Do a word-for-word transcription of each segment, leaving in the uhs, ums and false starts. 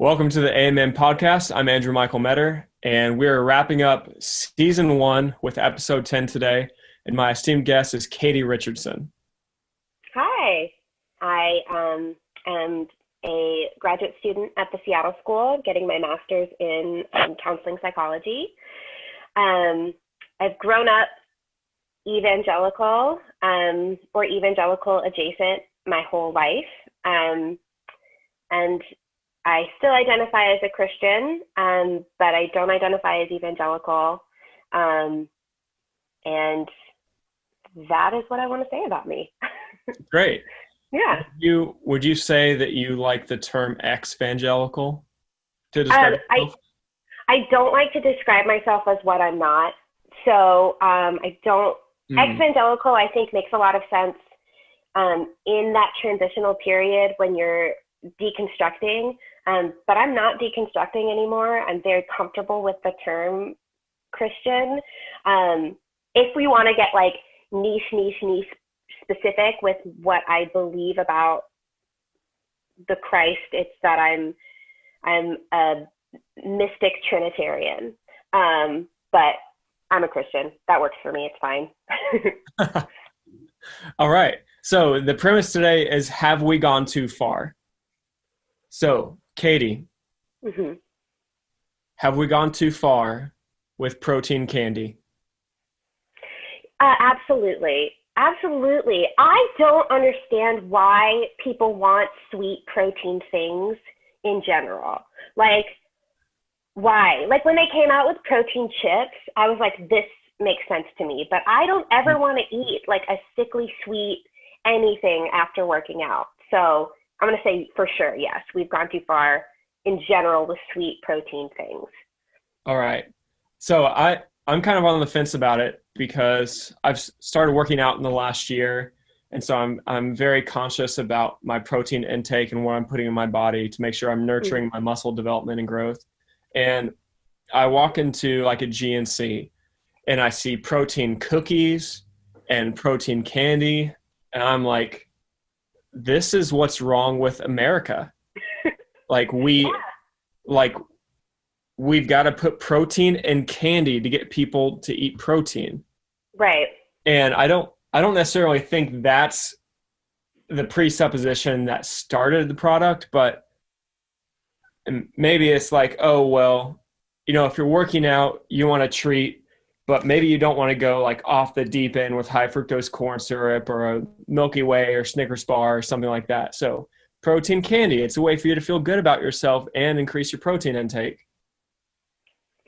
Welcome to the A M M podcast. I'm Andrew Michael Meador, and we are wrapping up season one with episode ten today. And my esteemed guest is Katy Richardson. Hi, I um, am a graduate student at the Seattle School, getting my master's in um, counseling psychology. Um, I've grown up evangelical um, or evangelical adjacent my whole life, um, and I still identify as a Christian, um, but I don't identify as evangelical, um, and that is what I want to say about me. Great. Yeah. Would you would you say that you like the term ex-evangelical to describe um, yourself? I, I don't like to describe myself as what I'm not, so um, I don't. Mm. Ex-evangelical, I think, makes a lot of sense um, in that transitional period when you're deconstructing, um, but I'm not deconstructing anymore. I'm very comfortable with the term Christian. Um, if we want to get like niche, niche, niche specific with what I believe about the Christ, it's that I'm I'm a mystic Trinitarian, um, but I'm a Christian. That works for me. It's fine. All right. So the premise today is: have we gone too far? So, Katy, mm-hmm. Have we gone too far with protein candy? Uh, absolutely. Absolutely. I don't understand why people want sweet protein things in general. Like, why? Like, when they came out with protein chips, I was like, this makes sense to me. But I don't ever want to eat, like, a sickly sweet anything after working out. So I'm going to say for sure, yes, we've gone too far in general with sweet protein things. All right. So I, I'm kind of on the fence about it because I've started working out in the last year. And so I'm, I'm very conscious about my protein intake and what I'm putting in my body to make sure I'm nurturing mm-hmm. my muscle development and growth. And I walk into like a G N C and I see protein cookies and protein candy. And I'm like, this is what's wrong with America. Like we, yeah. like we've got to put protein in candy to get people to eat protein. Right. And I don't, I don't necessarily think that's the presupposition that started the product, but maybe it's like, oh, well, you know, if you're working out, you want to treat, but maybe you don't want to go like off the deep end with high fructose corn syrup or a Milky Way or Snickers bar or something like that. So protein candy, it's a way for you to feel good about yourself and increase your protein intake.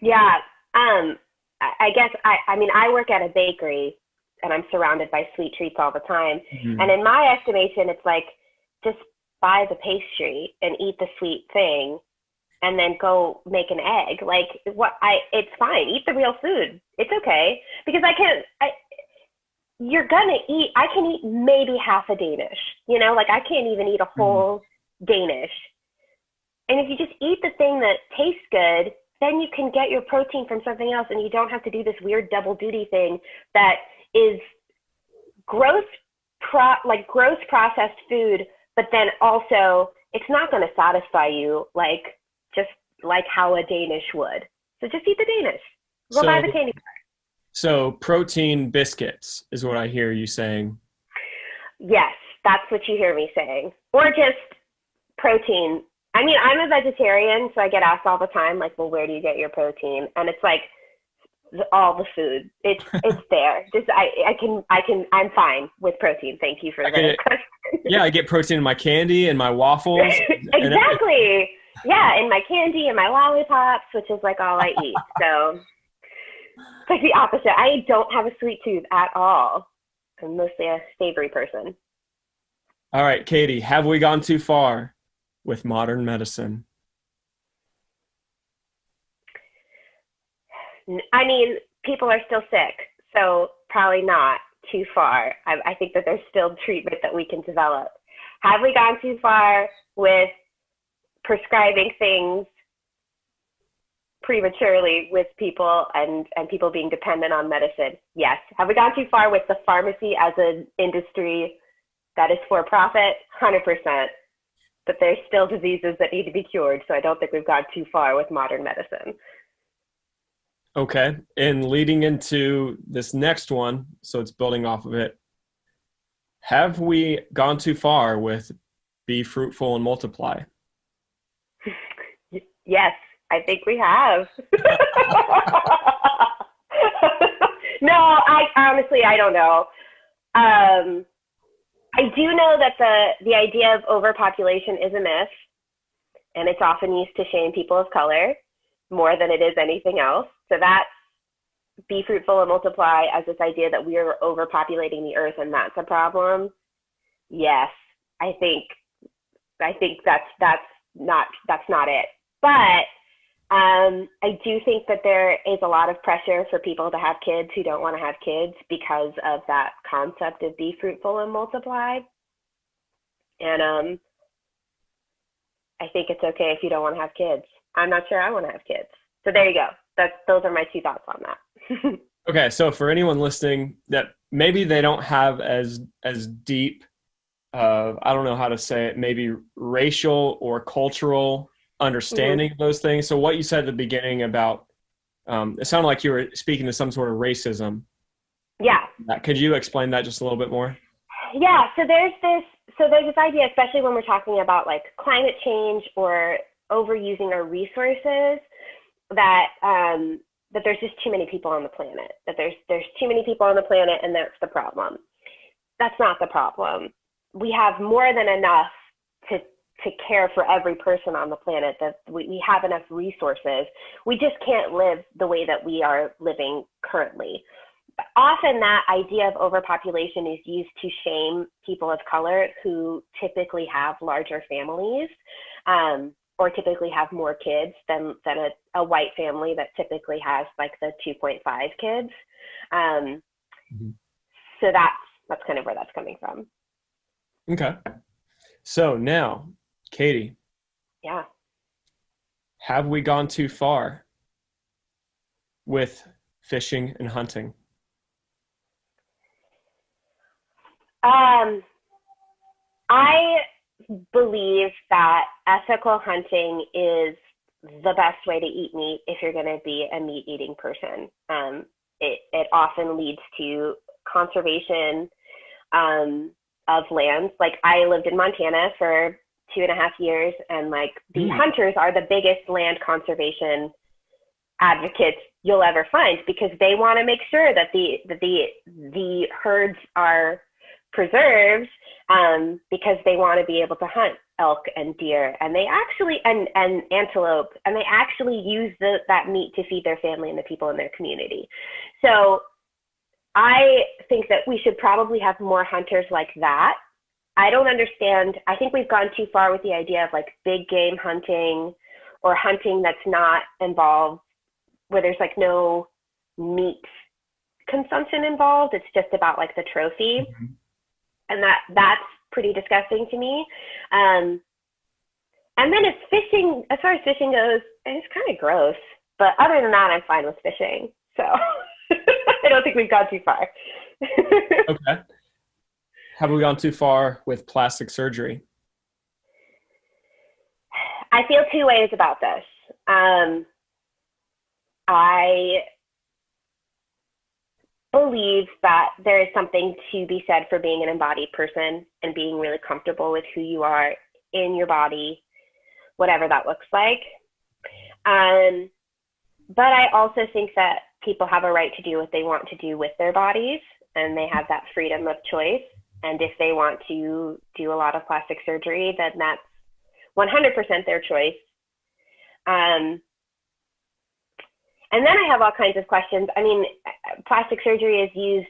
Yeah. Um, I guess, I, I mean, I work at a bakery and I'm surrounded by sweet treats all the time. Mm-hmm. And in my estimation, it's like, just buy the pastry and eat the sweet thing and then go make an egg. Like, what I, it's fine. Eat the real food. It's okay. Because I can't, I, you're gonna eat, I can eat maybe half a Danish, you know, like I can't even eat a whole mm. Danish. And if you just eat the thing that tastes good, then you can get your protein from something else and you don't have to do this weird double duty thing that is gross, pro, like gross processed food, but then also it's not gonna satisfy you like, just like how a Danish would. So just eat the Danish. Go so, buy the candy bar. So protein biscuits is what I hear you saying. Yes, that's what you hear me saying. Or just protein. I mean, I'm a vegetarian, so I get asked all the time, like, well, where do you get your protein? And it's like all the food. It's it's there. Just I I can I can I'm fine with protein. Thank you for I that question. Yeah, I get protein in my candy and my waffles. Exactly. Yeah, and my candy and my lollipops, which is like all I eat. So it's like the opposite. I don't have a sweet tooth at all. I'm mostly a savory person. All right, Katy, have we gone too far with modern medicine? I mean, people are still sick, so probably not too far. I, I think that there's still treatment that we can develop. Have we gone too far with prescribing things prematurely with people and, and people being dependent on medicine? Yes. Have we gone too far with the pharmacy as an industry that is for profit? one hundred percent. but there's still diseases that need to be cured. So I don't think we've gone too far with modern medicine. Okay. And leading into this next one, so it's building off of it. Have we gone too far with be fruitful and multiply? Yes, I think we have. No, I honestly, I don't know. Um, I do know that the, the idea of overpopulation is a myth, and it's often used to shame people of color more than it is anything else. So that's be fruitful and multiply as this idea that we are overpopulating the earth and that's a problem. Yes, I think, I think that's, that's not, that's not it. But um, I do think that there is a lot of pressure for people to have kids who don't want to have kids because of that concept of be fruitful and multiply. And um, I think it's okay if you don't want to have kids. I'm not sure I want to have kids. So there you go. That's, those are my two thoughts on that. Okay. So for anyone listening that maybe they don't have as, as deep, uh, I don't know how to say it, maybe racial or cultural understanding mm-hmm. of those things. So what you said at the beginning about, um, it sounded like you were speaking to some sort of racism. Yeah. Could you explain that just a little bit more? Yeah. So there's this, so there's this idea, especially when we're talking about like climate change or overusing our resources, that um, that there's just too many people on the planet, that there's there's too many people on the planet and that's the problem. That's not the problem. We have more than enough to, to care for every person on the planet, that we, we have enough resources. We just can't live the way that we are living currently. But often that idea of overpopulation is used to shame people of color who typically have larger families. Um, or typically have more kids than, than a, a white family that typically has like the two point five kids. Um, mm-hmm. So that's, that's kind of where that's coming from. Okay. So now, Katy. Yeah. Have we gone too far with fishing and hunting? Um, I, believe that ethical hunting is the best way to eat meat if you're going to be a meat eating person. Um, it, it often leads to conservation um, of lands. Like I lived in Montana for two and a half years and like the mm. hunters are the biggest land conservation advocates you'll ever find because they want to make sure that the, that the, the herds are preserved um, because they want to be able to hunt elk and deer and they actually, and, and antelope, and they actually use the, that meat to feed their family and the people in their community. So I think that we should probably have more hunters like that. I don't understand. I think we've gone too far with the idea of like big game hunting or hunting that's not involved, where there's like no meat consumption involved. It's just about like the trophy. Mm-hmm. And that that's pretty disgusting to me. Um, and then as fishing, as far as fishing goes, it's kind of gross. But other than that, I'm fine with fishing. So I don't think we've gone too far. Okay. Have we gone too far with plastic surgery? I feel two ways about this. Um, I believe that there is something to be said for being an embodied person and being really comfortable with who you are in your body, whatever that looks like. Um, but I also think that people have a right to do what they want to do with their bodies and they have that freedom of choice. And if they want to do a lot of plastic surgery, then that's one hundred percent their choice. Um, And then I have all kinds of questions. I mean, plastic surgery is used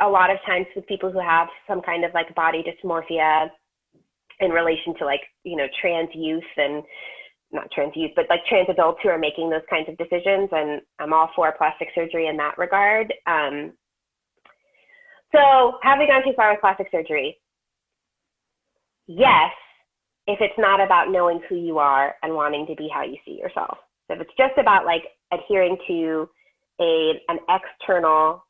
a lot of times with people who have some kind of like body dysmorphia in relation to like, you know, trans youth and not trans youth, but like trans adults who are making those kinds of decisions. And I'm all for plastic surgery in that regard. Um, so have we gone too far with plastic surgery? Yes, if it's not about knowing who you are and wanting to be how you see yourself. So if it's just about like adhering to a an external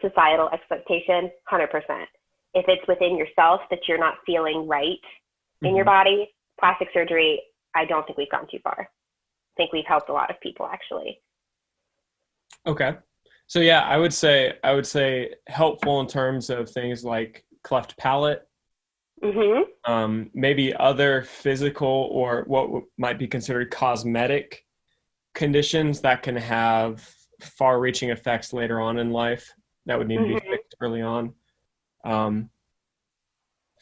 societal expectation, one hundred percent. If it's within yourself that you're not feeling right in mm-hmm. your body, plastic surgery, I don't think we've gone too far. I think we've helped a lot of people, actually. Okay. So yeah, I would say, I would say helpful in terms of things like cleft palate, mm-hmm. um, maybe other physical or what w- might be considered cosmetic conditions that can have far reaching effects later on in life that would need mm-hmm. to be fixed early on. Um,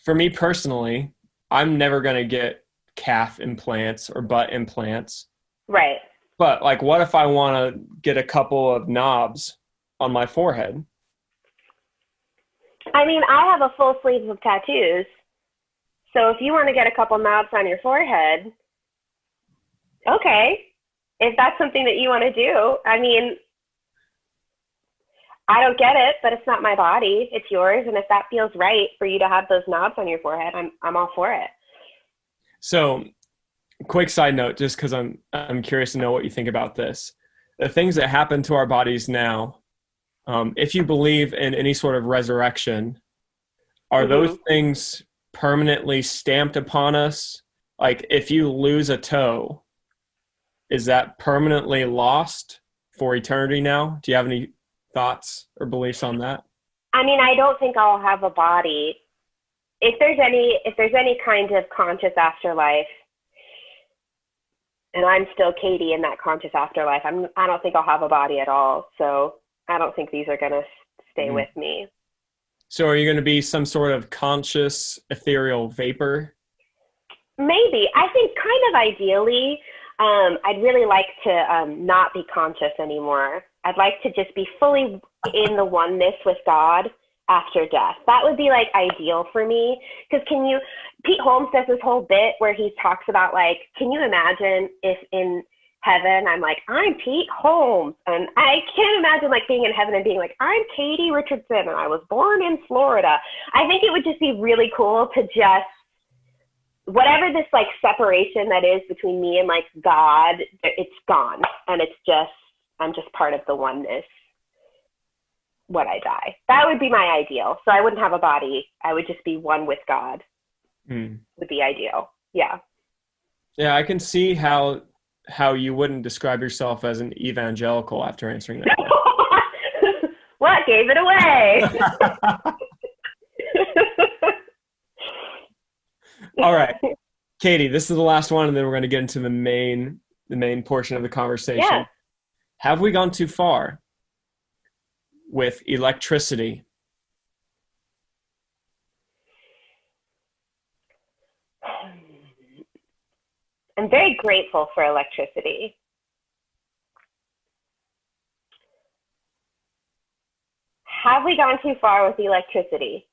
for me personally, I'm never going to get calf implants or butt implants. Right. But like, what if I want to get a couple of knobs on my forehead? I mean, I have a full sleeve of tattoos. So if you want to get a couple knobs on your forehead, okay. If that's something that you want to do, I mean, I don't get it, but it's not my body. It's yours. And if that feels right for you to have those knobs on your forehead, I'm I'm all for it. So quick side note, just because I'm I'm curious to know what you think about this. The things that happen to our bodies now, um, if you believe in any sort of resurrection, are mm-hmm. those things permanently stamped upon us? Like if you lose a toe, is that permanently lost for eternity now? Do you have any thoughts or beliefs on that? I mean, I don't think I'll have a body. If there's any, if there's any kind of conscious afterlife, and I'm still Katy in that conscious afterlife, I'm, I don't think I'll have a body at all. So I don't think these are going to stay mm-hmm. with me. So are you going to be some sort of conscious ethereal vapor? Maybe. I think kind of ideally, um, I'd really like to um, not be conscious anymore. I'd like to just be fully in the oneness with God after death. That would be like ideal for me. Because can you, Pete Holmes does this whole bit where he talks about like, can you imagine if in heaven, I'm like, I'm Pete Holmes. And I can't imagine like being in heaven and being like, I'm Katy Richardson and I was born in Florida. I think it would just be really cool to just, whatever this like separation that is between me and like God, it's gone. And it's just, I'm just part of the oneness when I die. That would be my ideal. So I wouldn't have a body. I would just be one with God. Mm. Would be ideal. Yeah. Yeah, I can see how how you wouldn't describe yourself as an evangelical after answering that. What gave it away? All right, Katy, this is the last one, and then we're going to get into the main the main portion of the conversation. Yeah. Have we gone too far with electricity? I'm very grateful for electricity. Have we gone too far with electricity?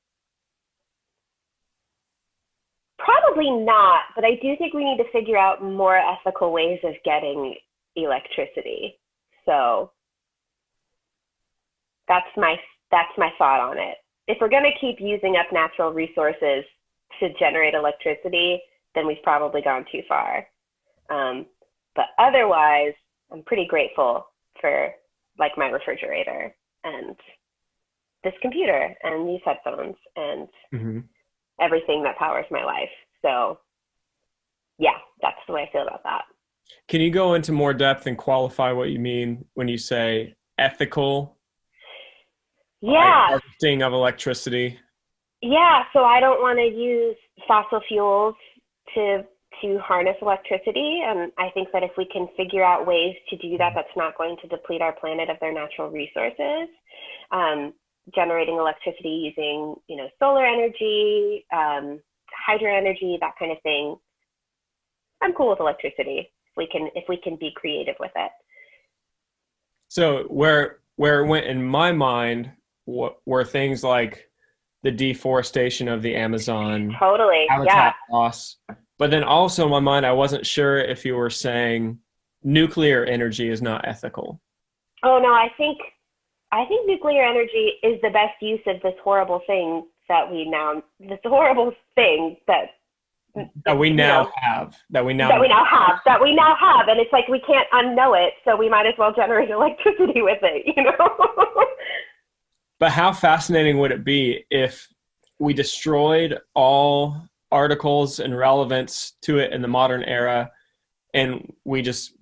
Probably not, but I do think we need to figure out more ethical ways of getting electricity. So that's my that's my thought on it. If we're going to keep using up natural resources to generate electricity, then we've probably gone too far. Um, but otherwise, I'm pretty grateful for like my refrigerator and this computer and these headphones and mm-hmm. everything that powers my life. So yeah, that's the way I feel about that. Can you go into more depth and qualify what you mean when you say ethical yeah. harvesting of electricity? Yeah, so I don't want to use fossil fuels to to harness electricity, and I think that if we can figure out ways to do that, that's not going to deplete our planet of their natural resources. Um, generating electricity using, you know, solar energy, um, hydro energy, that kind of thing. I'm cool with electricity. We can, if we can be creative with it. So where where it went in my mind wh- were things like the deforestation of the Amazon, totally, habitat yeah. loss. But then also in my mind, I wasn't sure if you were saying nuclear energy is not ethical. Oh no, I think I think nuclear energy is the best use of this horrible thing that we now this horrible thing that. That we now you know, have. That we now that we now have. That we now have, and it's like we can't unknow it, so we might as well generate electricity with it, you know. But how fascinating would it be if we destroyed all articles and relevance to it in the modern era, and we just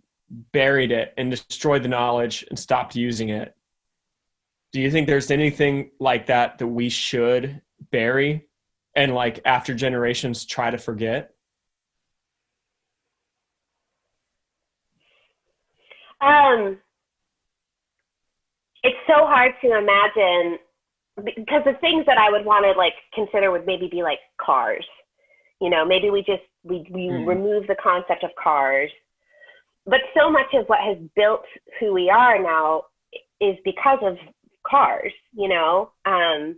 buried it and destroyed the knowledge and stopped using it. Do you think there's anything like that that we should bury and like after generations try to forget? Um, it's so hard to imagine, because the things that I would want to like consider would maybe be like cars. You know, maybe we just, we, we mm. remove the concept of cars. But so much of what has built who we are now is because of cars, you know? Um,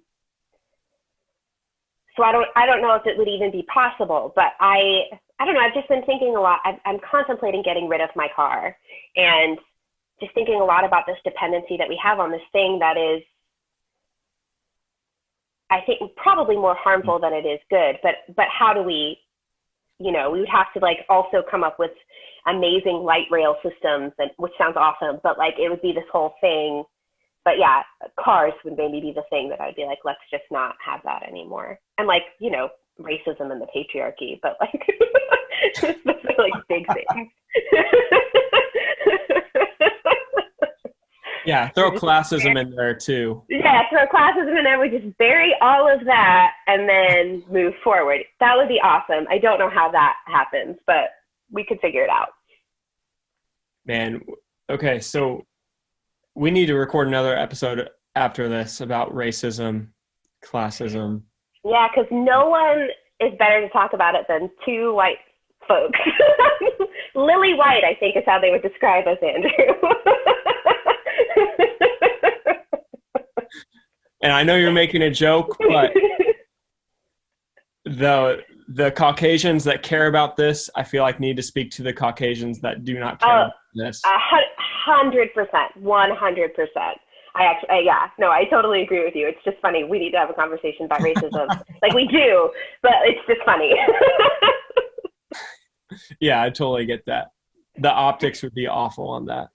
so I don't, I don't know if it would even be possible, but I, I don't know. I've just been thinking a lot. I've, I'm contemplating getting rid of my car and just thinking a lot about this dependency that we have on this thing that is, I think, probably more harmful than it is good, but, but how do we, you know, we would have to like also come up with amazing light rail systems, and which sounds awesome, but like, it would be this whole thing. But yeah, cars would maybe be the thing that I'd be like, let's just not have that anymore. And like, you know, racism and the patriarchy, but like, just those are like big things. Yeah, throw classism in there too. Yeah, throw classism in there. We just bury all of that and then move forward. That would be awesome. I don't know how that happens, but we could figure it out. Man, okay, so we need to record another episode after this about racism, classism. Yeah, because no one is better to talk about it than two white folks. Lily White, I think, is how they would describe us, Andrew. And I know you're making a joke, but the the Caucasians that care about this, I feel like need to speak to the Caucasians that do not care oh, about this. A hundred percent, one hundred percent. I actually, uh, yeah, no, I totally agree with you. It's just funny. We need to have a conversation about racism, like we do, but it's just funny. Yeah, I totally get that. The optics would be awful on that.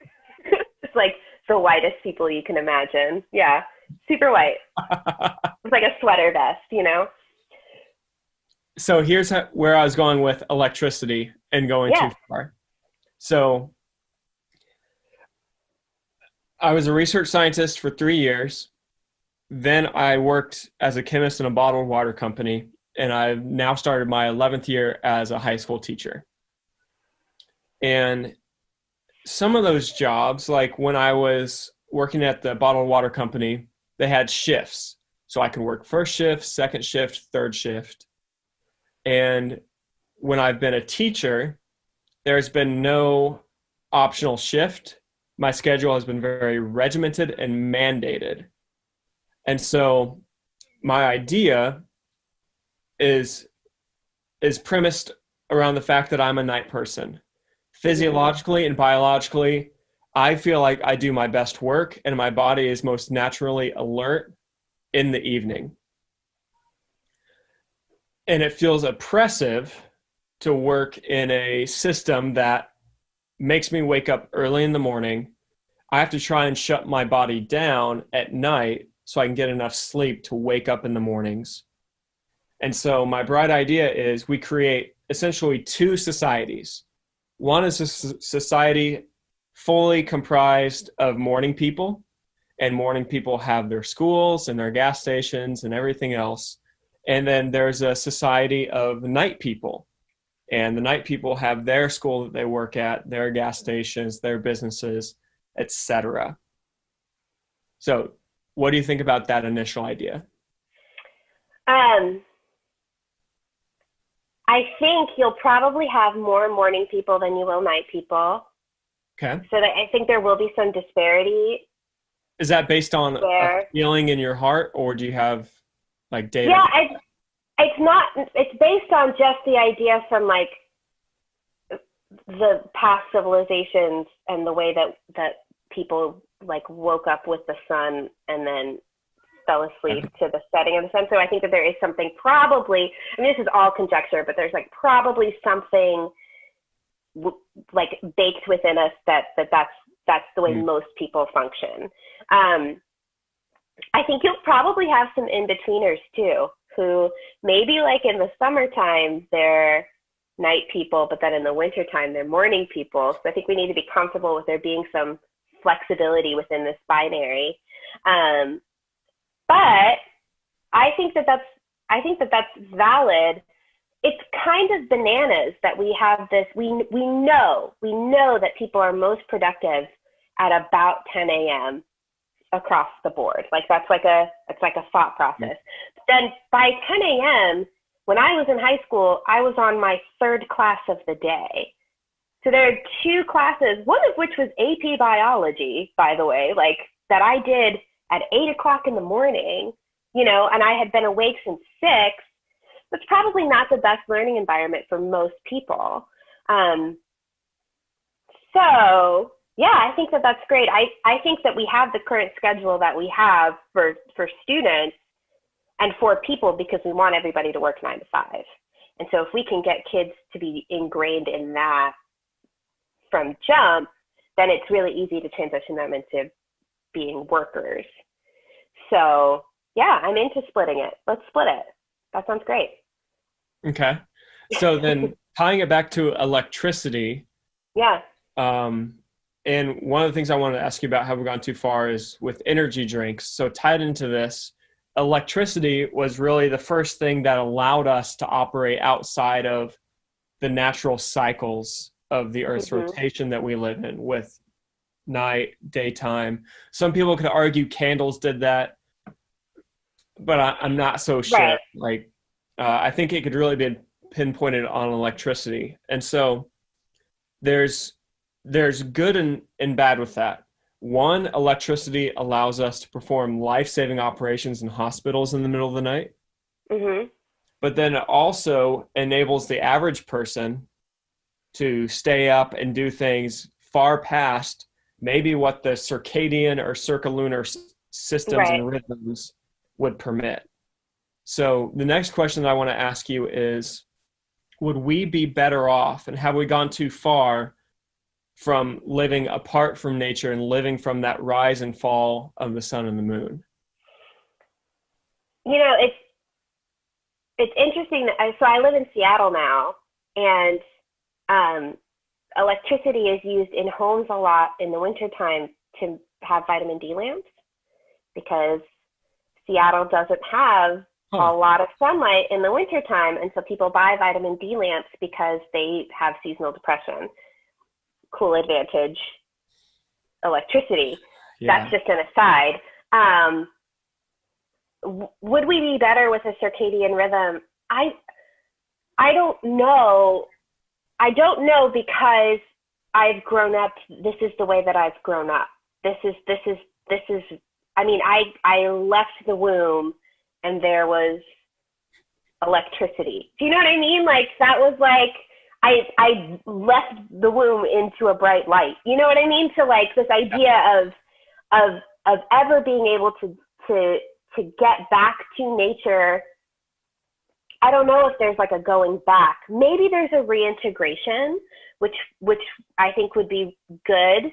It's like the whitest people you can imagine. Yeah. Super white. It's like a sweater vest, you know? So here's how, where I was going with electricity and going yeah. too far. So I was a research scientist for three years. Then I worked as a chemist in a bottled water company. And I've now started my eleventh year as a high school teacher. And some of those jobs, like when I was working at the bottled water company, they had shifts. So I could work first shift, second shift, third shift. And when I've been a teacher, there's been no optional shift. My schedule has been very regimented and mandated. And so my idea is, is premised around the fact that I'm a night person. Physiologically and biologically, I feel like I do my best work and my body is most naturally alert in the evening. And it feels oppressive to work in a system that makes me wake up early in the morning. I have to try and shut my body down at night so I can get enough sleep to wake up in the mornings. And so my bright idea is we create essentially two societies. One is a society fully comprised of morning people, and morning people have their schools and their gas stations and everything else. And then there's a society of night people, and the night people have their school that they work at, their gas stations, their businesses, et cetera. So what do you think about that initial idea? Um, I think you'll probably have more morning people than you will night people. Okay. So that I think there will be some disparity. Is that based on a feeling in your heart, or do you have like data? Yeah, it's, it's not, it's based on just the idea from like the past civilizations and the way that, that people like woke up with the sun and then fell asleep to the setting of the sun. So I think that there is something probably, I mean, this is all conjecture, but there's like probably something like baked within us that, that that's, that's the way mm. most people function. Um, I think you'll probably have some in-betweeners too. who maybe like in the summertime, they're night people, but then in the wintertime, they're morning people. So I think we need to be comfortable with there being some flexibility within this binary. Um, but I think that that's, I think that that's valid. It's kind of bananas that we have this, we, we know, we know that people are most productive at about ten a.m. across the board. Like that's like a, it's like a thought process. But then by ten a.m., when I was in high school, I was on my third class of the day. So there are two classes, one of which was A P biology, by the way, like that I did at eight o'clock in the morning, you know, and I had been awake since six. That's probably not the best learning environment for most people. Um, so yeah, I think that that's great. I, I think that we have the current schedule that we have for, for students and for people because we want everybody to work nine to five. And so if we can get kids to be ingrained in that from jump, then it's really easy to transition them into being workers. So yeah, I'm into splitting it. Let's split it. That sounds great. Okay. So then tying it back to electricity. Yeah. Um, and one of the things I wanted to ask you about, have we gone too far, is with energy drinks. So tied into this, electricity was really the first thing that allowed us to operate outside of the natural cycles of the Earth's mm-hmm. rotation that we live in with night, daytime. Some people could argue candles did that, but I, I'm not so sure. Right. Like, uh, I think it could really be pinpointed on electricity. And so there's, there's good and, and bad with that. One, electricity allows us to perform life-saving operations in hospitals in the middle of the night. Mm-hmm. But then it also enables the average person to stay up and do things far past maybe what the circadian or circalunar s- systems right. and rhythms would permit. So the next question that I want to ask you is, would we be better off, and have we gone too far from living apart from nature and living from that rise and fall of the sun and the moon? You know, it's it's interesting. That I, so I live in Seattle now, and um, electricity is used in homes a lot in the wintertime to have vitamin D lamps because Seattle doesn't have huh. a lot of sunlight in the wintertime, and so people buy vitamin D lamps because they have seasonal depression. Cool advantage, electricity. Yeah. That's just an aside. Um, w- would we be better with a circadian rhythm? I, I don't know. I don't know because I've grown up. This is the way that I've grown up. This is, this is, this is, I mean, I, I left the womb and there was electricity. Do you know what I mean? Like that was like, I, I left the womb into a bright light. You know what I mean? So like this idea of of of ever being able to to to get back to nature. I don't know if there's like a going back. Maybe there's a reintegration, which which I think would be good.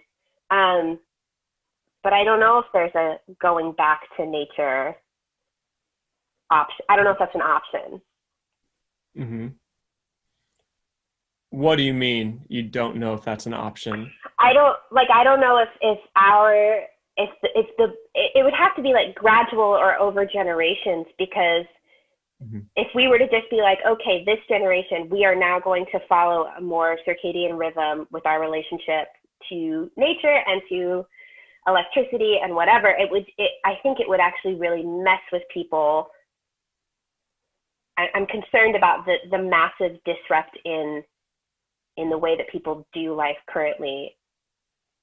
Um, but I don't know if there's a going back to nature option. I don't know if that's an option. Mm-hmm. What do you mean you don't know if that's an option? I don't like I don't know if if our if the, if the it would have to be like gradual or over generations, because mm-hmm. if we were to just be like, okay, this generation, we are now going to follow a more circadian rhythm with our relationship to nature and to electricity and whatever, it would it I think it would actually really mess with people. I, I'm concerned about the the massive disrupt in in the way that people do life currently.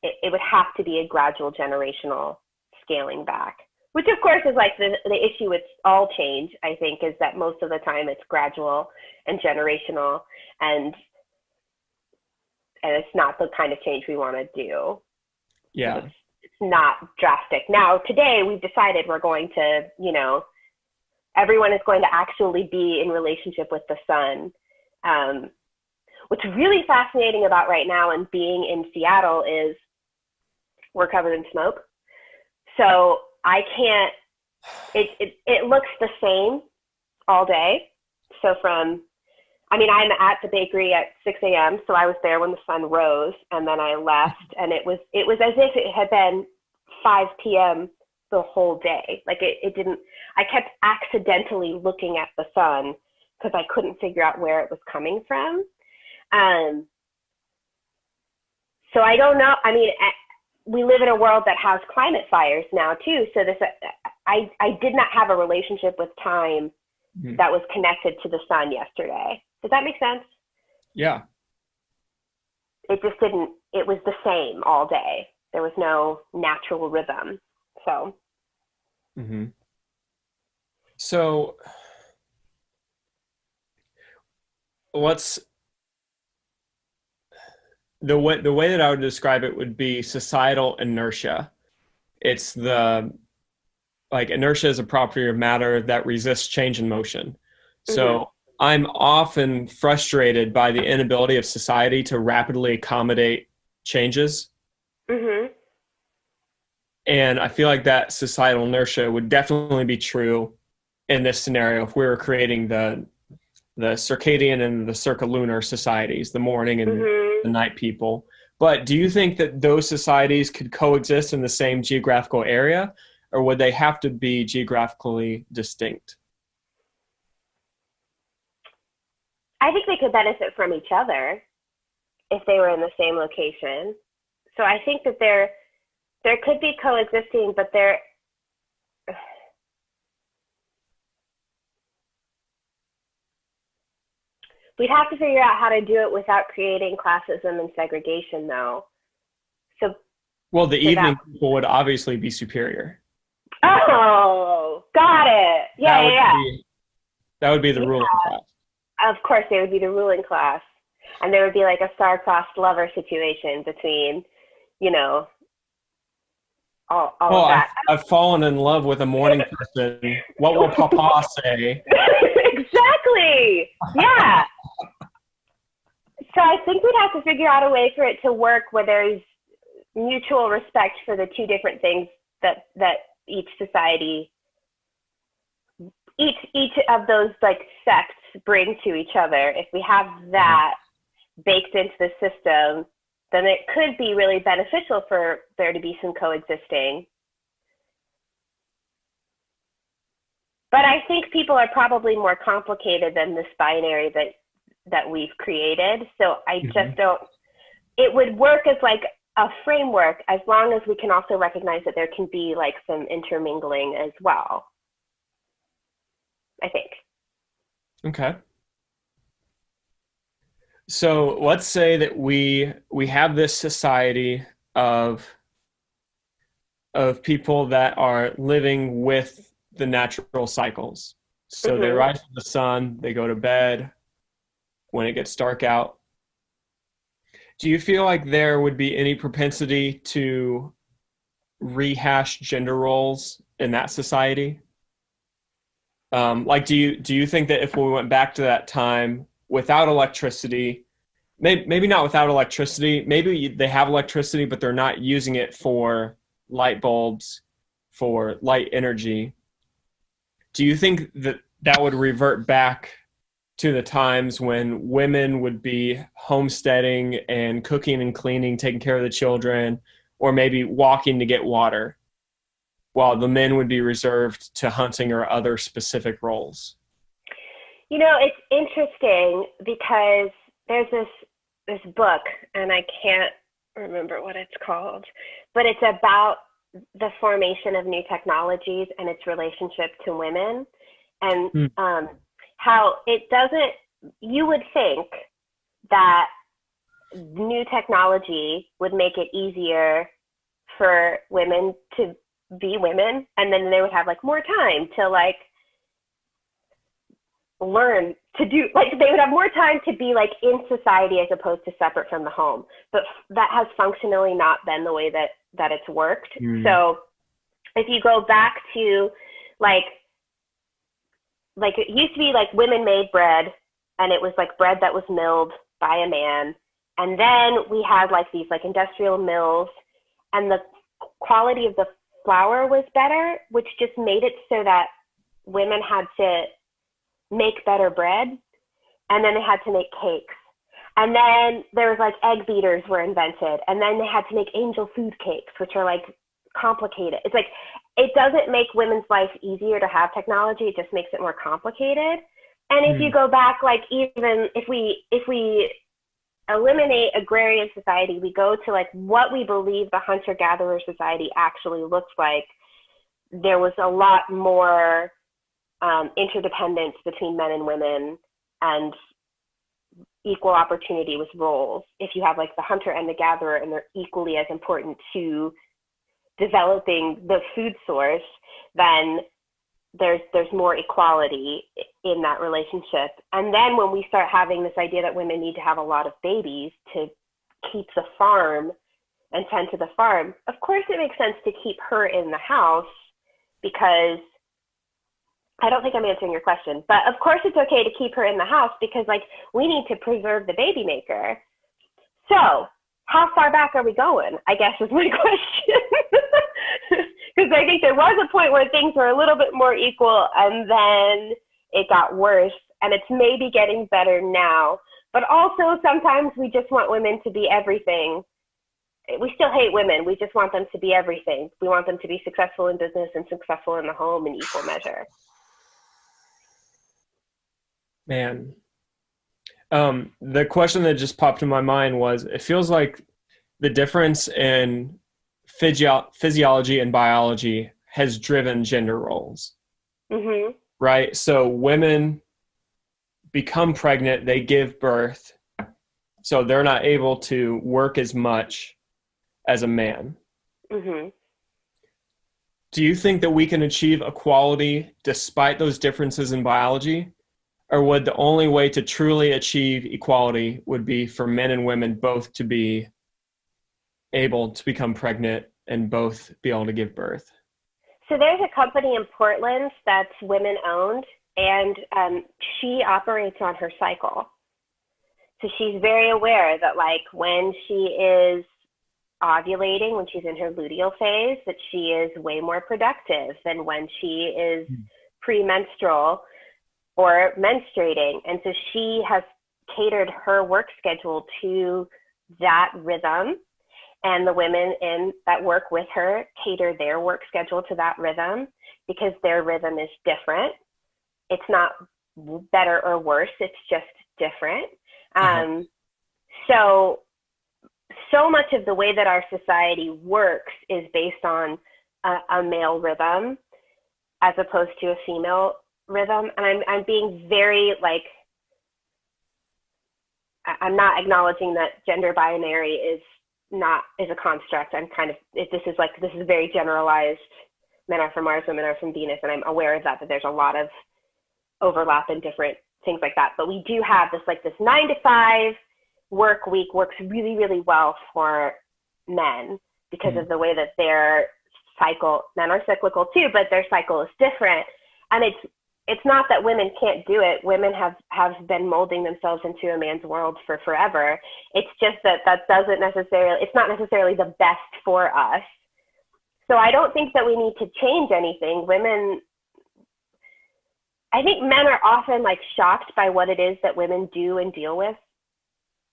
It, it would have to be a gradual generational scaling back, which of course is like the, the issue with all change, I think, is that most of the time it's gradual and generational, and and it's not the kind of change we want to do. Yeah. It's, it's not drastic. Now, today we've decided we're going to, you know, everyone is going to actually be in relationship with the sun. Um, What's really fascinating about right now and being in Seattle is we're covered in smoke. So I can't, it it, it looks the same all day. So from, I mean, I'm at the bakery at six a.m. So I was there when the sun rose, and then I left, and it was, it was as if it had been five p.m. the whole day. Like it, it didn't, I kept accidentally looking at the sun because I couldn't figure out where it was coming from. Um, so I don't know. I mean, we live in a world that has climate fires now too. So this, I, I did not have a relationship with time mm. that was connected to the sun yesterday. Does that make sense? Yeah. It just didn't, it was the same all day. There was no natural rhythm. So. Mm-hmm. So let's, the way, the way that I would describe it would be societal inertia. It's the, like inertia is a property of matter that resists change in motion. Mm-hmm. So I'm often frustrated by the inability of society to rapidly accommodate changes. Mm-hmm. And I feel like that societal inertia would definitely be true in this scenario if we were creating the the circadian and the circalunar societies, the morning and mm-hmm. the night people. But do you think that those societies could coexist in the same geographical area, or would they have to be geographically distinct? I think they could benefit from each other if they were in the same location. So I think that they're There could be coexisting, but there, we'd have to figure out how to do it without creating classism and segregation, though. So, well, the so evening that, people would obviously be superior. Oh, got it. Yeah, that yeah. Would be, that would be the yeah. ruling class. Of course, they would be the ruling class, and there would be like a star-crossed lover situation between, you know. All, all oh, of that. I've, I've fallen in love with a morning person. What will Papa say? Exactly. Yeah. So I think we'd have to figure out a way for it to work where there's mutual respect for the two different things that that each society, each each of those like sects bring to each other. If we have that baked into the system, then it could be really beneficial for there to be some coexisting. But I think people are probably more complicated than this binary that that we've created. So I mm-hmm. just don't, it would work as like a framework as long as we can also recognize that there can be like some intermingling as well, I think. Okay. So let's say that we we have this society of of people that are living with the natural cycles. So mm-hmm. they rise to the sun, they go to bed when it gets dark out. Do you feel like there would be any propensity to rehash gender roles in that society? Um, like, do you do you think that if we went back to that time without electricity, maybe, maybe not without electricity, maybe they have electricity, but they're not using it for light bulbs, for light energy. Do you think that that would revert back to the times when women would be homesteading and cooking and cleaning, taking care of the children, or maybe walking to get water, while the men would be reserved to hunting or other specific roles? You know, it's interesting because there's this this book, and I can't remember what it's called, but it's about the formation of new technologies and its relationship to women, and mm. um, how it doesn't, you would think that new technology would make it easier for women to be women, and then they would have like more time to like, learn to do, like they would have more time to be like in society as opposed to separate from the home, but that has functionally not been the way that that it's worked. Mm. So if you go back to like like it used to be like women made bread, and it was like bread that was milled by a man, and then we had like these like industrial mills, and the quality of the flour was better, which just made it so that women had to make better bread, and then they had to make cakes. And then there was like egg beaters were invented, and then they had to make angel food cakes, which are like complicated. It's like, it doesn't make women's life easier to have technology. It just makes it more complicated. And if mm. you go back, like even if we, if we eliminate agrarian society, we go to like what we believe the hunter-gatherer society actually looks like. There was a lot more um, interdependence between men and women, and equal opportunity with roles. If you have like the hunter and the gatherer, and they're equally as important to developing the food source, then there's there's more equality in that relationship. And then when we start having this idea that women need to have a lot of babies to keep the farm and tend to the farm, of course it makes sense to keep her in the house, because I don't think I'm answering your question, but of course it's okay to keep her in the house because like we need to preserve the baby maker. So how far back are we going, I guess, is my question. Because I think there was a point where things were a little bit more equal, and then it got worse, and it's maybe getting better now. But also sometimes we just want women to be everything. We still hate women. We just want them to be everything. We want them to be successful in business and successful in the home in equal measure. Man, um, the question that just popped in my mind was, it feels like the difference in physio- physiology and biology has driven gender roles, mm-hmm. right? So women become pregnant, they give birth, so they're not able to work as much as a man. Mm-hmm. Do you think that we can achieve equality despite those differences in biology? Or would the only way to truly achieve equality would be for men and women both to be able to become pregnant and both be able to give birth? So there's a company in Portland that's women owned, and um, she operates on her cycle. So she's very aware that like when she is ovulating, when she's in her luteal phase, that she is way more productive than when she is mm. premenstrual or menstruating. And so she has catered her work schedule to that rhythm, and the women in that work with her cater their work schedule to that rhythm, because their rhythm is different. It's not better or worse, it's just different. Mm-hmm. Um, so, so much of the way that our society works is based on a, a male rhythm as opposed to a female rhythm. And I'm I'm being very like, I'm not acknowledging that gender binary is not is a construct. I'm kind of, if this is like, this is very generalized, men are from Mars, women are from Venus, and I'm aware of that, that there's a lot of overlap and different things like that. But we do have this like this nine to five work week works really, really well for men because mm. of the way that their cycle, men are cyclical too, but their cycle is different. And it's It's not that women can't do it. Women have, have been molding themselves into a man's world for forever. It's just that that doesn't necessarily, it's not necessarily the best for us. So I don't think that we need to change anything. Women, I think men are often like shocked by what it is that women do and deal with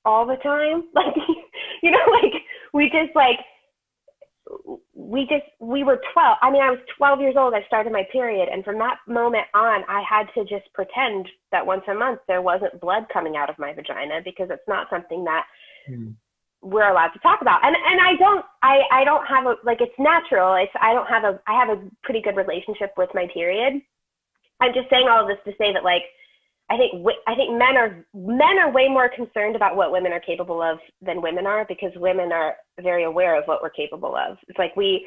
all the time. Like, you know, like we just like, we just, we were twelve. I mean, I was twelve years old. I started my period. And from that moment on, I had to just pretend that once a month there wasn't blood coming out of my vagina, because it's not something that mm. we're allowed to talk about. And and I don't, I, I don't have a, like, it's natural. It's, I don't have a, I have a pretty good relationship with my period. I'm just saying all of this to say that, like, I think, I think men are, men are way more concerned about what women are capable of than women are, because women are very aware of what we're capable of. It's like we,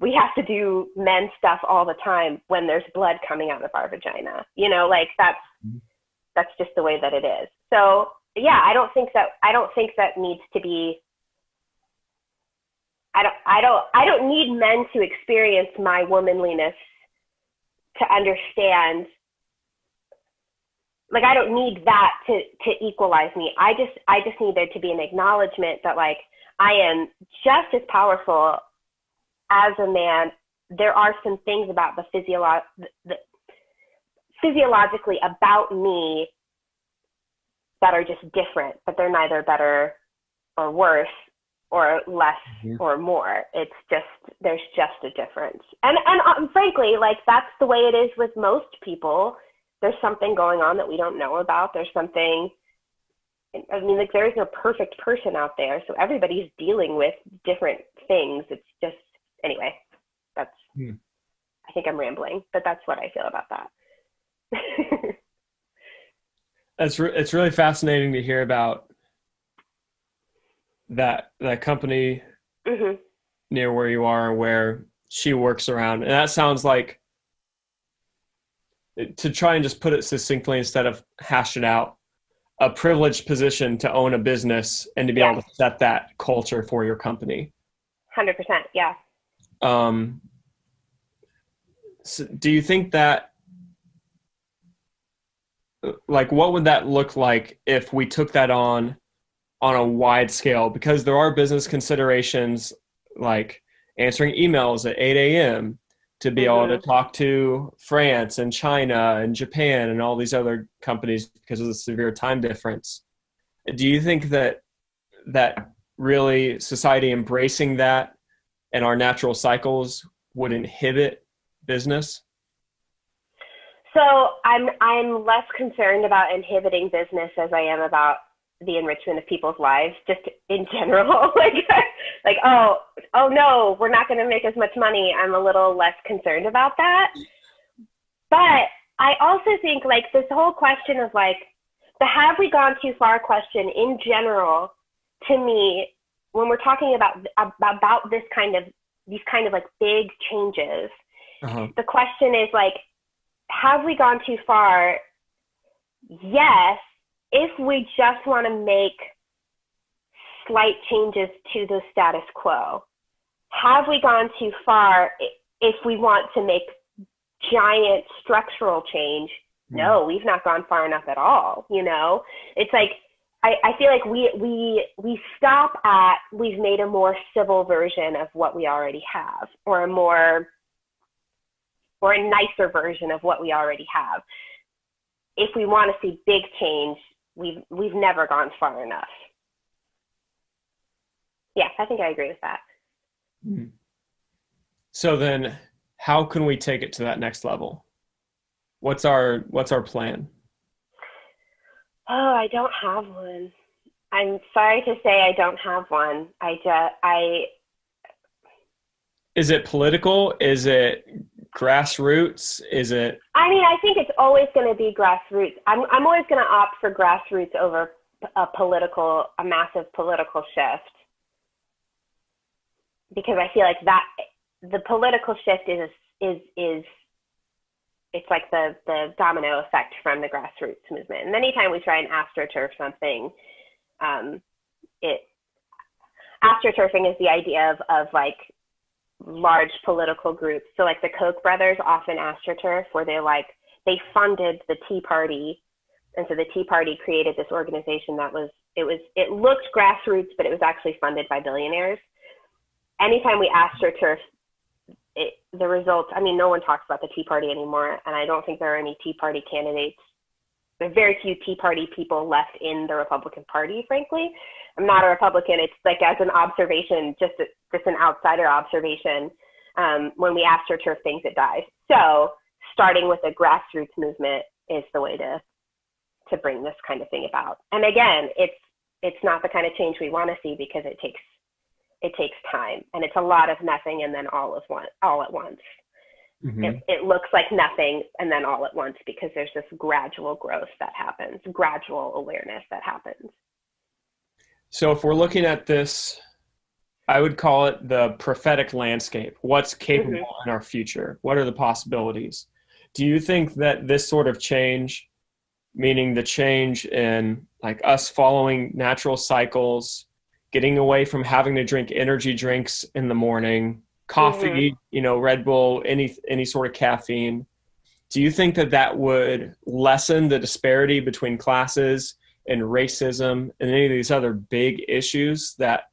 we have to do men stuff all the time when there's blood coming out of our vagina, you know, like that's, that's just the way that it is. So yeah, I don't think that, I don't think that needs to be, I don't, I don't, I don't need men to experience my womanliness to understand. Like, I don't need that to, to equalize me. I just, I just need there to be an acknowledgement that, like, I am just as powerful as a man. There are some things about the physiolo- the, the physiologically about me that are just different, but they're neither better or worse or less mm-hmm. or more. It's just, there's just a difference. And, and um, frankly, like that's the way it is with most people. There's something going on that we don't know about. There's something, I mean, like there is no perfect person out there. So everybody's dealing with different things. It's just, anyway, that's, hmm. I think I'm rambling, but that's what I feel about that. That's re- it's really fascinating to hear about that, that company mm-hmm. near where you are, where she works around. And that sounds like, to try and just put it succinctly instead of hash it out, a privileged position to own a business and to be yeah. able to set that culture for your company. one hundred percent. Yeah. Um, so do you think that, like, what would that look like if we took that on, on a wide scale? Because there are business considerations, like answering emails at eight a.m. to be mm-hmm. able to talk to France and China and Japan and all these other companies because of the severe time difference. Do you think that that really society embracing that and our natural cycles would inhibit business? So I'm I'm less concerned about inhibiting business as I am about the enrichment of people's lives, just in general. like, like, oh, oh no, we're not going to make as much money. I'm a little less concerned about that. But I also think like this whole question of like, the have we gone too far question in general, to me, when we're talking about, about this kind of, these kind of like big changes, uh-huh. the question is like, have we gone too far? Yes. If we just want to make slight changes to the status quo, have we gone too far if we want to make giant structural change? No, we've not gone far enough at all. You know, it's like, I, I feel like we, we, we stop at, we've made a more civil version of what we already have, or a more, or a nicer version of what we already have. If we want to see big change, We've we've never gone far enough. Yeah, I think I agree with that. So then how can we take it to that next level? What's our what's our plan? Oh, I don't have one. I'm sorry to say I don't have one. I just I Is it political? Is it grassroots? Is it? I mean, I think it's always going to be grassroots. I'm I'm always going to opt for grassroots over a political, a massive political shift, because I feel like that the political shift is is is it's like the the domino effect from the grassroots movement. And anytime we try and astroturf something, um, it astroturfing is the idea of of like. large political groups. So like the Koch brothers often astroturf, where they like they funded the Tea Party, and so the Tea Party created this organization that was it was it looked grassroots, but it was actually funded by billionaires. Anytime we astroturf, it, the results. I mean, no one talks about the Tea Party anymore, and I don't think there are any Tea Party candidates. There are very few Tea Party people left in the Republican Party, frankly. I'm not a Republican. It's like as an observation, just a, just an outsider observation. Um, when we astroturf things, it dies. So starting with a grassroots movement is the way to to bring this kind of thing about. And again, it's it's not the kind of change we want to see, because it takes it takes time, and it's a lot of nothing and then all of one all at once. Mm-hmm. It, it looks like nothing and then all at once, because there's this gradual growth that happens, gradual awareness that happens. So if we're looking at this, I would call it the prophetic landscape. What's capable mm-hmm. in our future? What are the possibilities? Do you think that this sort of change, meaning the change in like us following natural cycles, getting away from having to drink energy drinks in the morning, coffee, mm-hmm. you know, Red Bull, any any sort of caffeine. Do you think that that would lessen the disparity between classes and racism and any of these other big issues that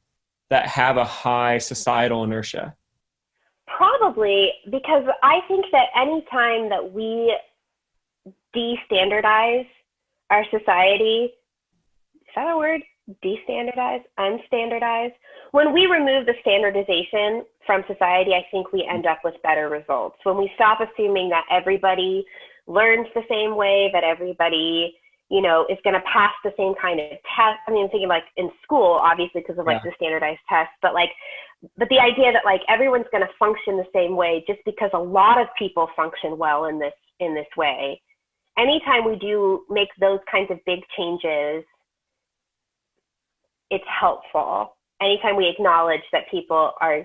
that have a high societal inertia? Probably, because I think that any time that we de-standardize our society. Is that a word? De-standardize? Unstandardize? When we remove the standardization from society, I think we end up with better results. When we stop assuming that everybody learns the same way, that everybody, you know, is going to pass the same kind of test. I mean, I'm thinking like in school, obviously, because of like yeah. the standardized tests, but like, but the idea that like everyone's going to function the same way just because a lot of people function well in this, in this way. Anytime we do make those kinds of big changes, it's helpful. Anytime we acknowledge that people are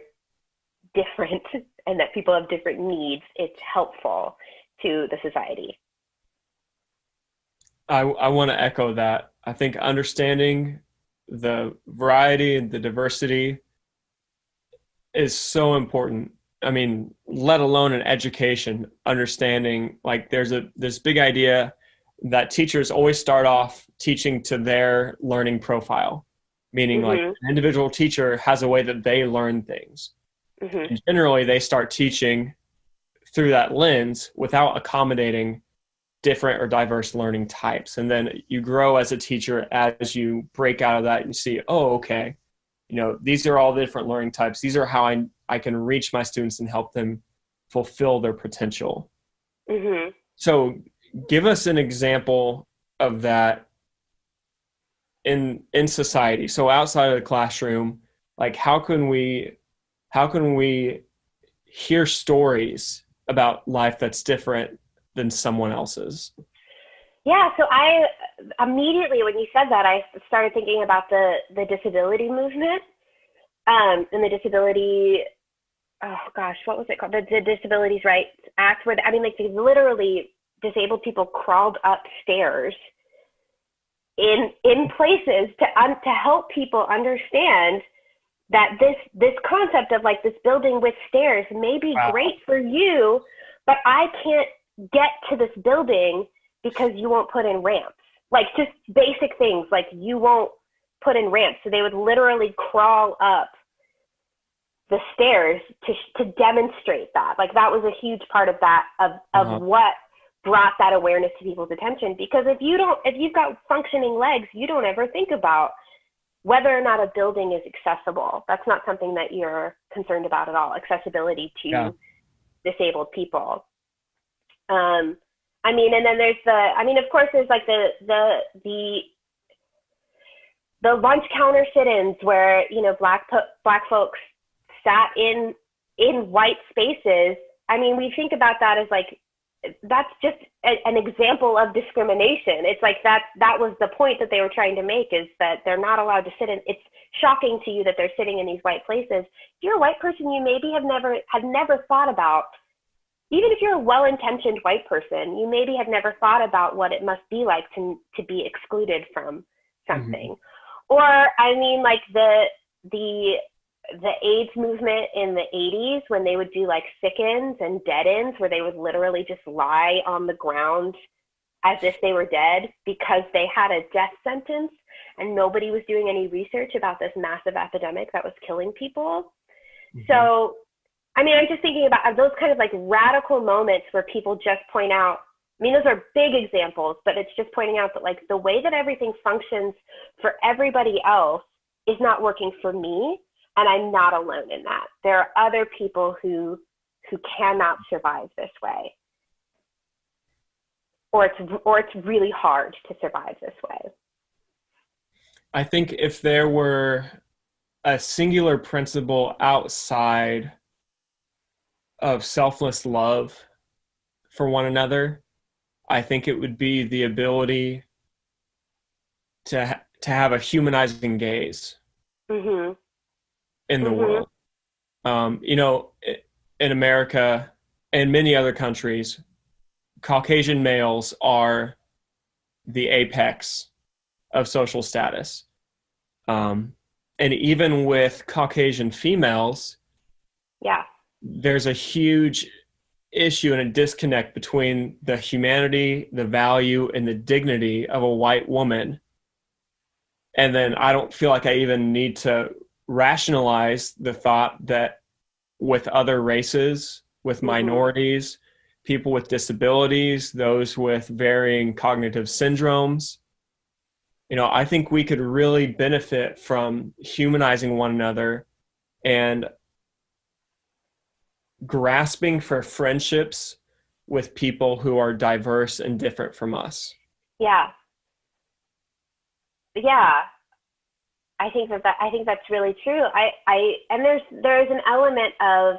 different and that people have different needs, it's helpful to the society. I, I want to echo that. I think understanding the variety and the diversity is so important. I mean, let alone in education, understanding, like there's a this big idea that teachers always start off teaching to their learning profile, meaning mm-hmm. like an individual teacher has a way that they learn things. Mm-hmm. And generally, they start teaching through that lens without accommodating different or diverse learning types. And then you grow as a teacher as you break out of that and see, oh, okay, you know, these are all the different learning types. These are how I, I can reach my students and help them fulfill their potential. Mm-hmm. So give us an example of that in, in society. So outside of the classroom, like how can we, how can we hear stories about life that's different than someone else's? Yeah, so I immediately, when you said that, I started thinking about the, the disability movement um, and the disability, oh gosh, what was it called? The, the Disabilities Rights Act, where, I mean, like literally disabled people crawled up stairs in in places to um, to help people understand that this, this concept of like this building with stairs may be wow. great for you, but I can't get to this building because you won't put in ramps, like just basic things like you won't put in ramps. So they would literally crawl up the stairs to to demonstrate that. Like that was a huge part of that, of, of uh-huh. what brought that awareness to people's attention. Because if you don't, if you've got functioning legs, you don't ever think about whether or not a building is accessible. That's not something that you're concerned about at all, accessibility to yeah. disabled people. Um, I mean, and then there's the, I mean, of course, there's like the, the, the, the lunch counter sit-ins where, you know, black, po- black folks sat in, in white spaces. I mean, we think about that as like, that's just a, an example of discrimination. It's like that, that was the point that they were trying to make, is that they're not allowed to sit in. It's shocking to you that they're sitting in these white places. If you're a white person, you maybe have never, have never thought about, even if you're a well-intentioned white person, you maybe have never thought about what it must be like to to be excluded from something. Mm-hmm. Or, I mean, like the the the AIDS movement in the eighties, when they would do like sick-ins and dead-ins, where they would literally just lie on the ground as if they were dead because they had a death sentence and nobody was doing any research about this massive epidemic that was killing people. Mm-hmm. So, I mean, I'm just thinking about those kind of like radical moments where people just point out, I mean, those are big examples, but it's just pointing out that like the way that everything functions for everybody else is not working for me. And I'm not alone in that. There are other people who, who cannot survive this way. Or it's, or it's really hard to survive this way. I think if there were a singular principle outside of selfless love for one another, I think it would be the ability to ha- to have a humanizing gaze mm-hmm. in the mm-hmm. world. Um, you know, in America and many other countries, Caucasian males are the apex of social status. Um, and even with Caucasian females, yeah. there's a huge issue and a disconnect between the humanity, the value, and the dignity of a white woman. And then I don't feel like I even need to rationalize the thought that with other races, with minorities, people with disabilities, those with varying cognitive syndromes. You know, I think we could really benefit from humanizing one another and grasping for friendships with people who are diverse and different from us. Yeah. Yeah. I think that, that I think that's really true. I, I, and there's, there's an element of,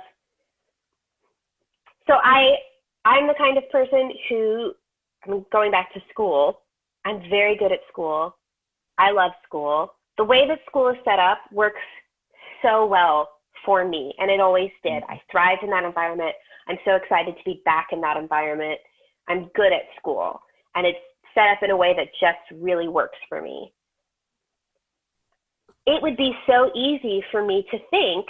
so I, I'm the kind of person who, I'm going back to school. I'm very good at school. I love school. The way that school is set up works so well for me, and it always did. I thrived in that environment. I'm so excited to be back in that environment. I'm good at school, and it's set up in a way that just really works for me. It would be so easy for me to think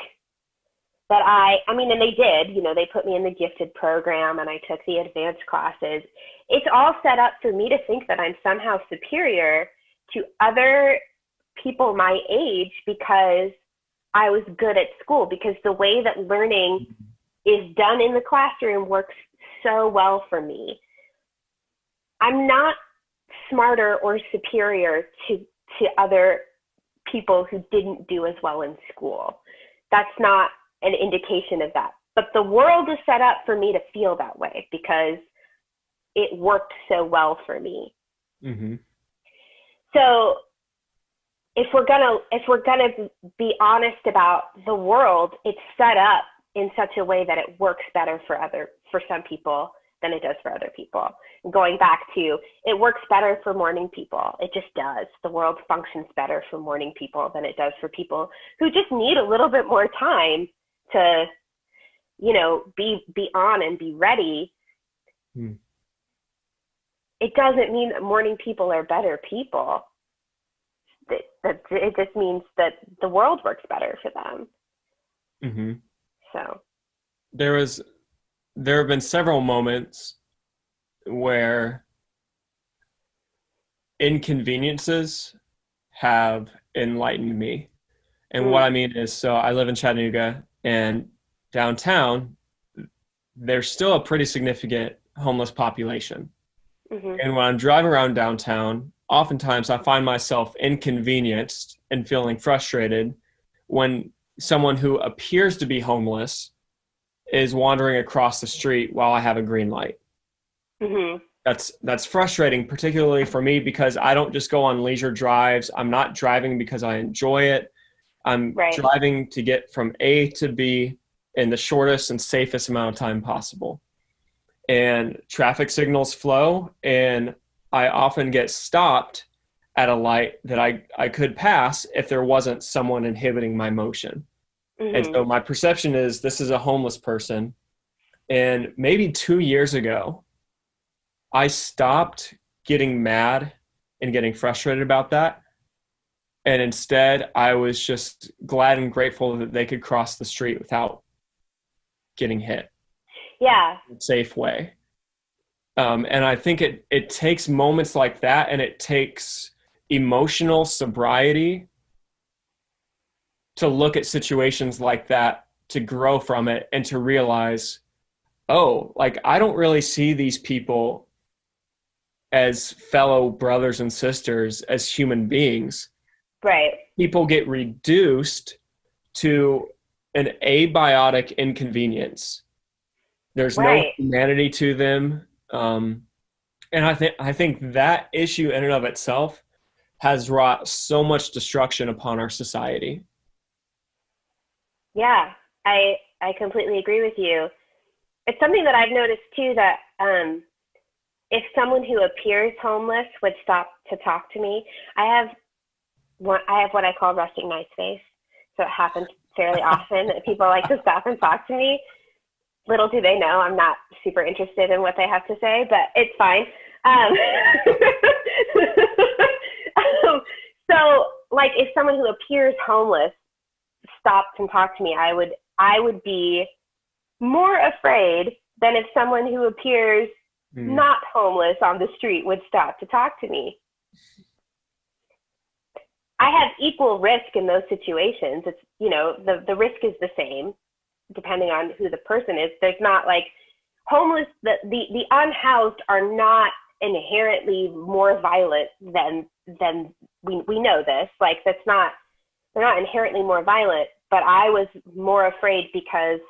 that I, I mean, and they did, you know, they put me in the gifted program and I took the advanced classes. It's all set up for me to think that I'm somehow superior to other people my age because I was good at school, because the way that learning is done in the classroom works so well for me. I'm not smarter or superior to, to other people who didn't do as well in school. That's not an indication of that. But the world is set up for me to feel that way because it worked so well for me. Mm-hmm. So if we're gonna, if we're gonna be honest about the world, it's set up in such a way that it works better for other, for some people than it does for other people. Going back to, it works better for morning people. It just does. The world functions better for morning people than it does for people who just need a little bit more time to, you know, be, be on and be ready. Hmm. It doesn't mean that morning people are better people. It, it just means that the world works better for them. Mm-hmm. So there was, there have been several moments where inconveniences have enlightened me. And what I mean is, so I live in Chattanooga, and downtown, there's still a pretty significant homeless population. Mm-hmm. And when I'm driving around downtown, oftentimes I find myself inconvenienced and feeling frustrated when someone who appears to be homeless is wandering across the street while I have a green light. Mm-hmm. That's that's frustrating, particularly for me, because I don't just go on leisure drives. I'm not driving because I enjoy it. I'm right. driving to get from A to B in the shortest and safest amount of time possible. And traffic signals flow, and I often get stopped at a light that I, I could pass if there wasn't someone inhibiting my motion. Mm-hmm. And so my perception is this is a homeless person. And maybe two years ago, I stopped getting mad and getting frustrated about that. And instead, I was just glad and grateful that they could cross the street without getting hit. Yeah. In a safe way. Um, and I think it, it takes moments like that, and it takes emotional sobriety to look at situations like that, to grow from it, and to realize, oh, like, I don't really see these people as fellow brothers and sisters, as human beings. Right. People get reduced to an abiotic inconvenience. There's right. no humanity to them. Um, and I think, I think that issue in and of itself has wrought so much destruction upon our society. Yeah, I, I completely agree with you. It's something that I've noticed too, that um, if someone who appears homeless would stop to talk to me, I have one, I have what I call resting my space. So it happens fairly often that people like to stop and talk to me. Little do they know, I'm not super interested in what they have to say, but it's fine. Um, um, so like if someone who appears homeless stopped and talked to me, I would, I would be more afraid than if someone who appears mm. not homeless on the street would stop to talk to me. I have equal risk in those situations. It's, you know, the, the risk is the same depending on who the person is. There's not like, homeless, the, the, the unhoused are not inherently more violent than, than we, we know this, like that's not, they're not inherently more violent, but I was more afraid because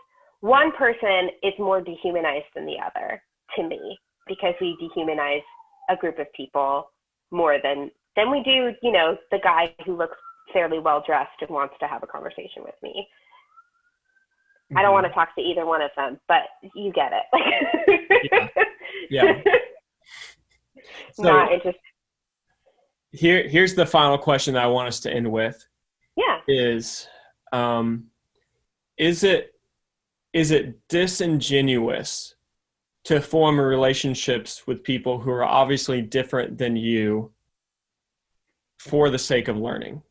one person is more dehumanized than the other to me, because we dehumanize a group of people more than, than we do, you know, the guy who looks fairly well dressed and wants to have a conversation with me. Mm-hmm. I don't want to talk to either one of them, but you get it. yeah. yeah. So Not interesting. Here, here's the final question that I want us to end with. Yeah. Is, um, is it, is it disingenuous to form relationships with people who are obviously different than you for the sake of learning,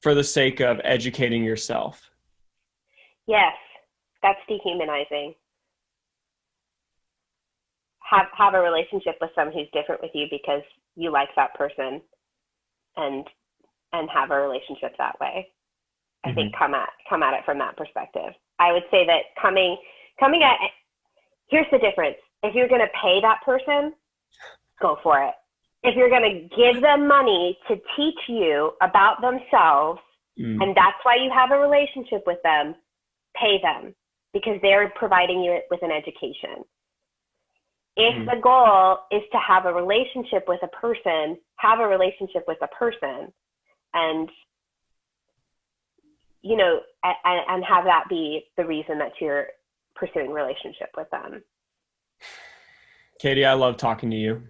for the sake of educating yourself? Yes, that's dehumanizing. Have have a relationship with someone who's different with you because you like that person, and and have a relationship that way. I mm-hmm. think come at come at it from that perspective. I would say that coming coming at here's the difference. If you're going to pay that person, go for it. If you're going to give them money to teach you about themselves, mm. and that's why you have a relationship with them, pay them, because they're providing you with an education. If mm. the goal is to have a relationship with a person, have a relationship with a person, and, you know, and, and have that be the reason that you're pursuing relationship with them. Katy, I love talking to you.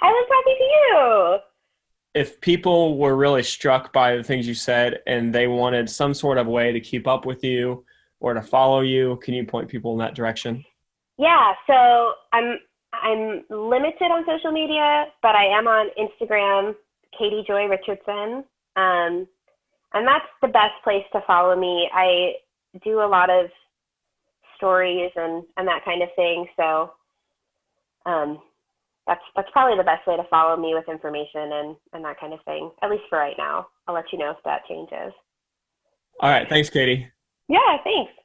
I love talking to you. If people were really struck by the things you said and they wanted some sort of way to keep up with you or to follow you, can you point people in that direction? Yeah, so I'm I'm limited on social media, but I am on Instagram, Katy Joy Richardson. Um, and that's the best place to follow me. I do a lot of stories and, and that kind of thing. So um, that's that's probably the best way to follow me with information and, and that kind of thing, at least for right now. I'll let you know if that changes. All right. Thanks, Katy. Yeah, thanks.